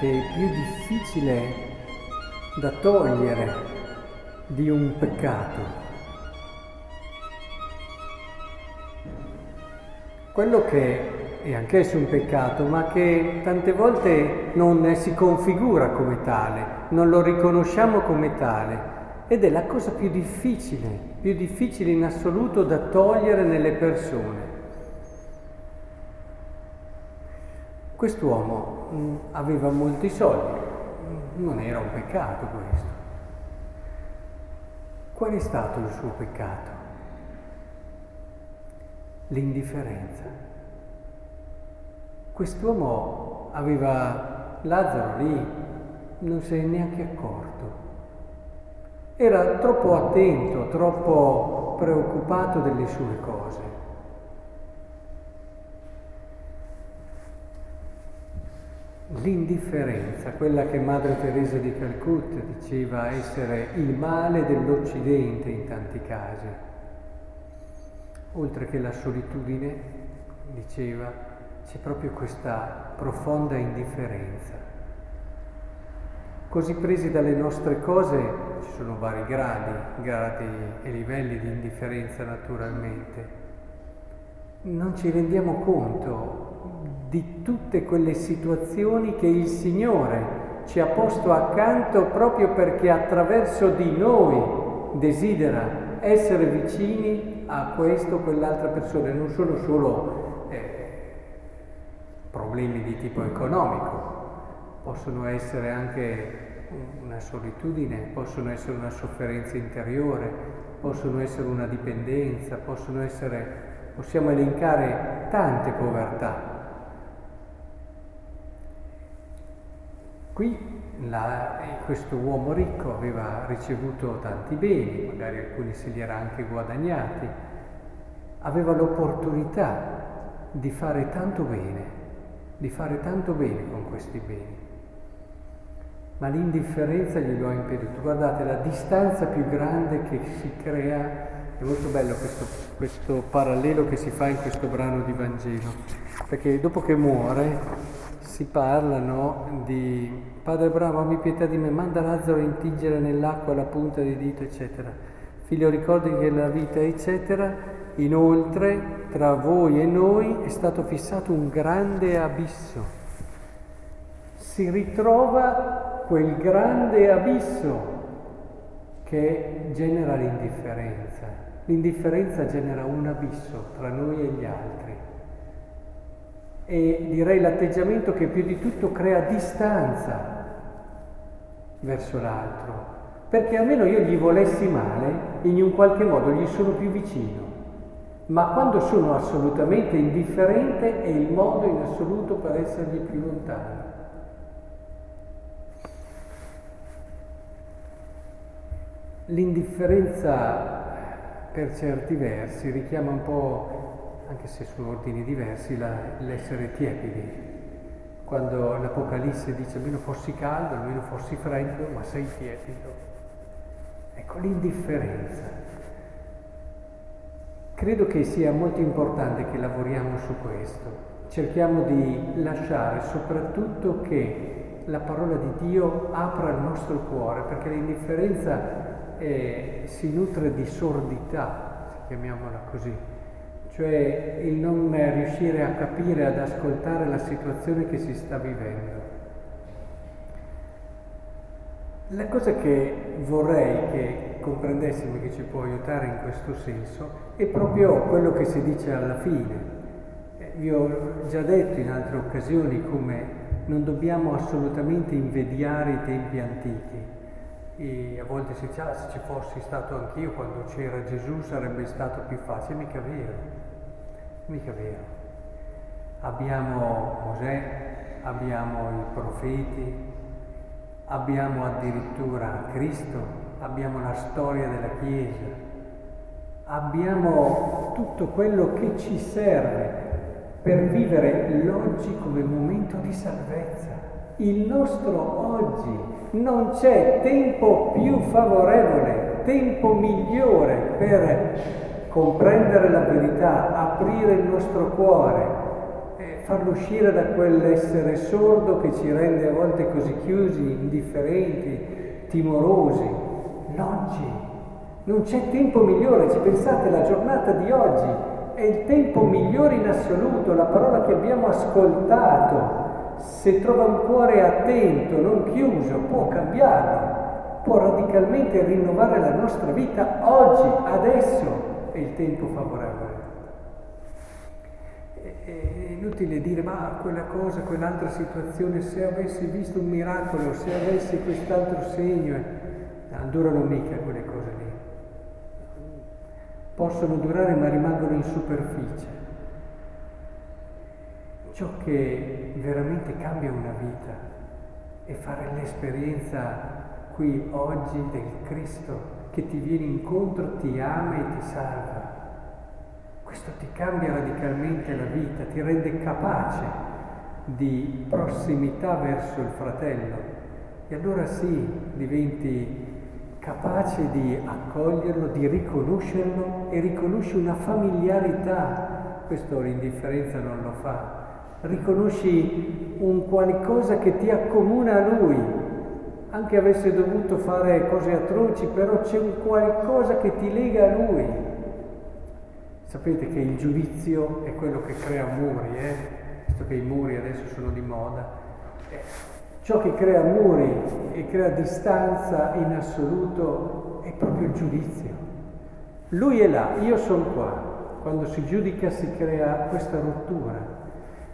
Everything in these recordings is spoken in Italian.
che è più difficile da togliere di un peccato. Quello che è anch'esso un peccato, ma che tante volte non si configura come tale, non lo riconosciamo come tale, ed è la cosa più difficile in assoluto da togliere nelle persone. Quest'uomo aveva molti soldi, non era un peccato questo. Qual è stato il suo peccato? L'indifferenza. Quest'uomo aveva Lazzaro lì, non se ne è neanche accorto. Era troppo attento, troppo preoccupato delle sue cose. L'indifferenza, quella che Madre Teresa di Calcutta diceva essere il male dell'Occidente in tanti casi, oltre che la solitudine, diceva, c'è proprio questa profonda indifferenza. Così presi dalle nostre cose, ci sono vari gradi e livelli di indifferenza naturalmente, non ci rendiamo conto di tutte quelle situazioni che il Signore ci ha posto accanto proprio perché attraverso di noi desidera essere vicini a questo o quell'altra persona. Non sono solo problemi di tipo economico, possono essere anche una solitudine, possono essere una sofferenza interiore, possono essere una dipendenza, possiamo elencare tante povertà. Qui questo uomo ricco aveva ricevuto tanti beni, magari alcuni se li era anche guadagnati, aveva l'opportunità di fare tanto bene, con questi beni, ma l'indifferenza glielo ha impedito. Guardate, la distanza più grande che si crea, è molto bello questo parallelo che si fa in questo brano di Vangelo, perché dopo che muore si parlano di Padre Bravo, abbi pietà di me, manda Lazzaro a intingere nell'acqua la punta di dito, eccetera. Figlio, ricordi che la vita, eccetera. Inoltre, tra voi e noi è stato fissato un grande abisso. Si ritrova quel grande abisso che genera l'indifferenza. L'indifferenza genera un abisso tra noi e gli altri. E direi l'atteggiamento che più di tutto crea distanza verso l'altro. Perché almeno io gli volessi male, in un qualche modo gli sono più vicino. Ma quando sono assolutamente indifferente è il modo in assoluto per essergli più lontano. L'indifferenza per certi versi richiama un po', anche se su ordini diversi, l'essere tiepidi. Quando l'Apocalisse dice almeno fossi caldo, almeno fossi freddo, ma sei tiepido. Ecco, l'indifferenza. Credo che sia molto importante che lavoriamo su questo. Cerchiamo di lasciare soprattutto che la parola di Dio apra il nostro cuore, perché l'indifferenza si nutre di sordità, se chiamiamola così. Cioè il non riuscire a capire, ad ascoltare la situazione che si sta vivendo. La cosa che vorrei che comprendessimo, che ci può aiutare in questo senso, è proprio quello che si dice alla fine. Vi ho già detto in altre occasioni come non dobbiamo assolutamente invidiare i tempi antichi. E a volte si dice, se ci fossi stato anch'io quando c'era Gesù sarebbe stato più facile. Mica vero. Abbiamo Mosè, abbiamo i profeti, abbiamo addirittura Cristo, abbiamo la storia della Chiesa, abbiamo tutto quello che ci serve per vivere l'oggi come momento di salvezza. Il nostro oggi, non c'è tempo più favorevole, tempo migliore per comprendere la verità, aprire il nostro cuore, farlo uscire da quell'essere sordo che ci rende a volte così chiusi, indifferenti, timorosi. L'oggi. Non c'è tempo migliore, ci pensate, la giornata di oggi è il tempo migliore in assoluto, la parola che abbiamo ascoltato, se trova un cuore attento, non chiuso, può cambiarlo, può radicalmente rinnovare la nostra vita oggi, adesso è il tempo favorevole. È inutile dire, ma quella cosa, quell'altra situazione, se avessi visto un miracolo, se avessi quest'altro segno, non durano mica quelle cose lì. Possono durare ma rimangono in superficie. Ciò che veramente cambia una vita è fare l'esperienza qui oggi del Cristo che ti viene incontro, ti ama e ti salva. Questo ti cambia radicalmente la vita, ti rende capace di prossimità verso il fratello e allora sì, diventi capace di accoglierlo, di riconoscerlo e riconosci una familiarità, questo l'indifferenza non lo fa. Riconosci un qualcosa che ti accomuna a lui, anche avesse dovuto fare cose atroci, però c'è un qualcosa che ti lega a lui. Sapete che il giudizio è quello che crea muri, visto che i muri adesso sono di moda. Ciò che crea muri e crea distanza in assoluto è proprio il giudizio. Lui è là, io sono qua. Quando si giudica si crea questa rottura.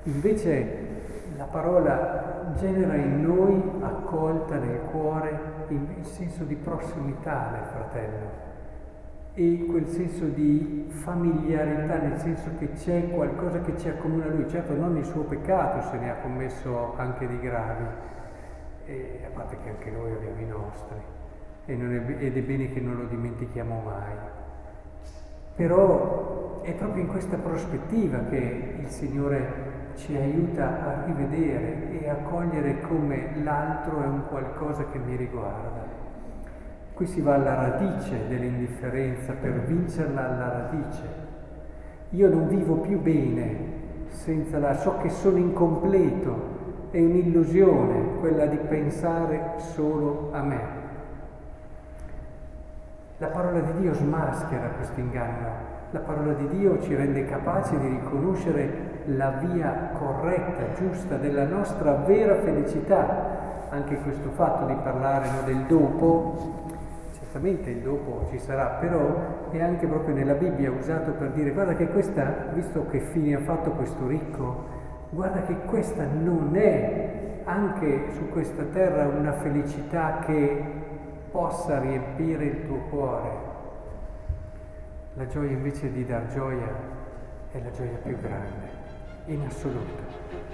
Invece la parola genera in noi, accolta nel cuore, il senso di prossimità del fratello e quel senso di familiarità, nel senso che c'è qualcosa che ci accomuna a lui, certo non il suo peccato, se ne ha commesso anche di gravi, e, a parte che anche noi abbiamo i nostri ed è bene che non lo dimentichiamo mai. Però è proprio in questa prospettiva che il Signore ci aiuta a rivedere e a cogliere come l'altro è un qualcosa che mi riguarda. Qui si va alla radice dell'indifferenza per vincerla alla radice. Io non vivo più bene senza la... so che sono incompleto, è un'illusione quella di pensare solo a me. La parola di Dio smaschera questo inganno. La parola di Dio ci rende capaci di riconoscere la via corretta, giusta, della nostra vera felicità. Anche questo fatto di parlare del dopo, certamente il dopo ci sarà, però è anche proprio nella Bibbia usato per dire guarda che questa, visto che fine ha fatto questo ricco, guarda che questa non è anche su questa terra una felicità che possa riempire il tuo cuore. La gioia invece di dar gioia è la gioia più grande, in assoluto.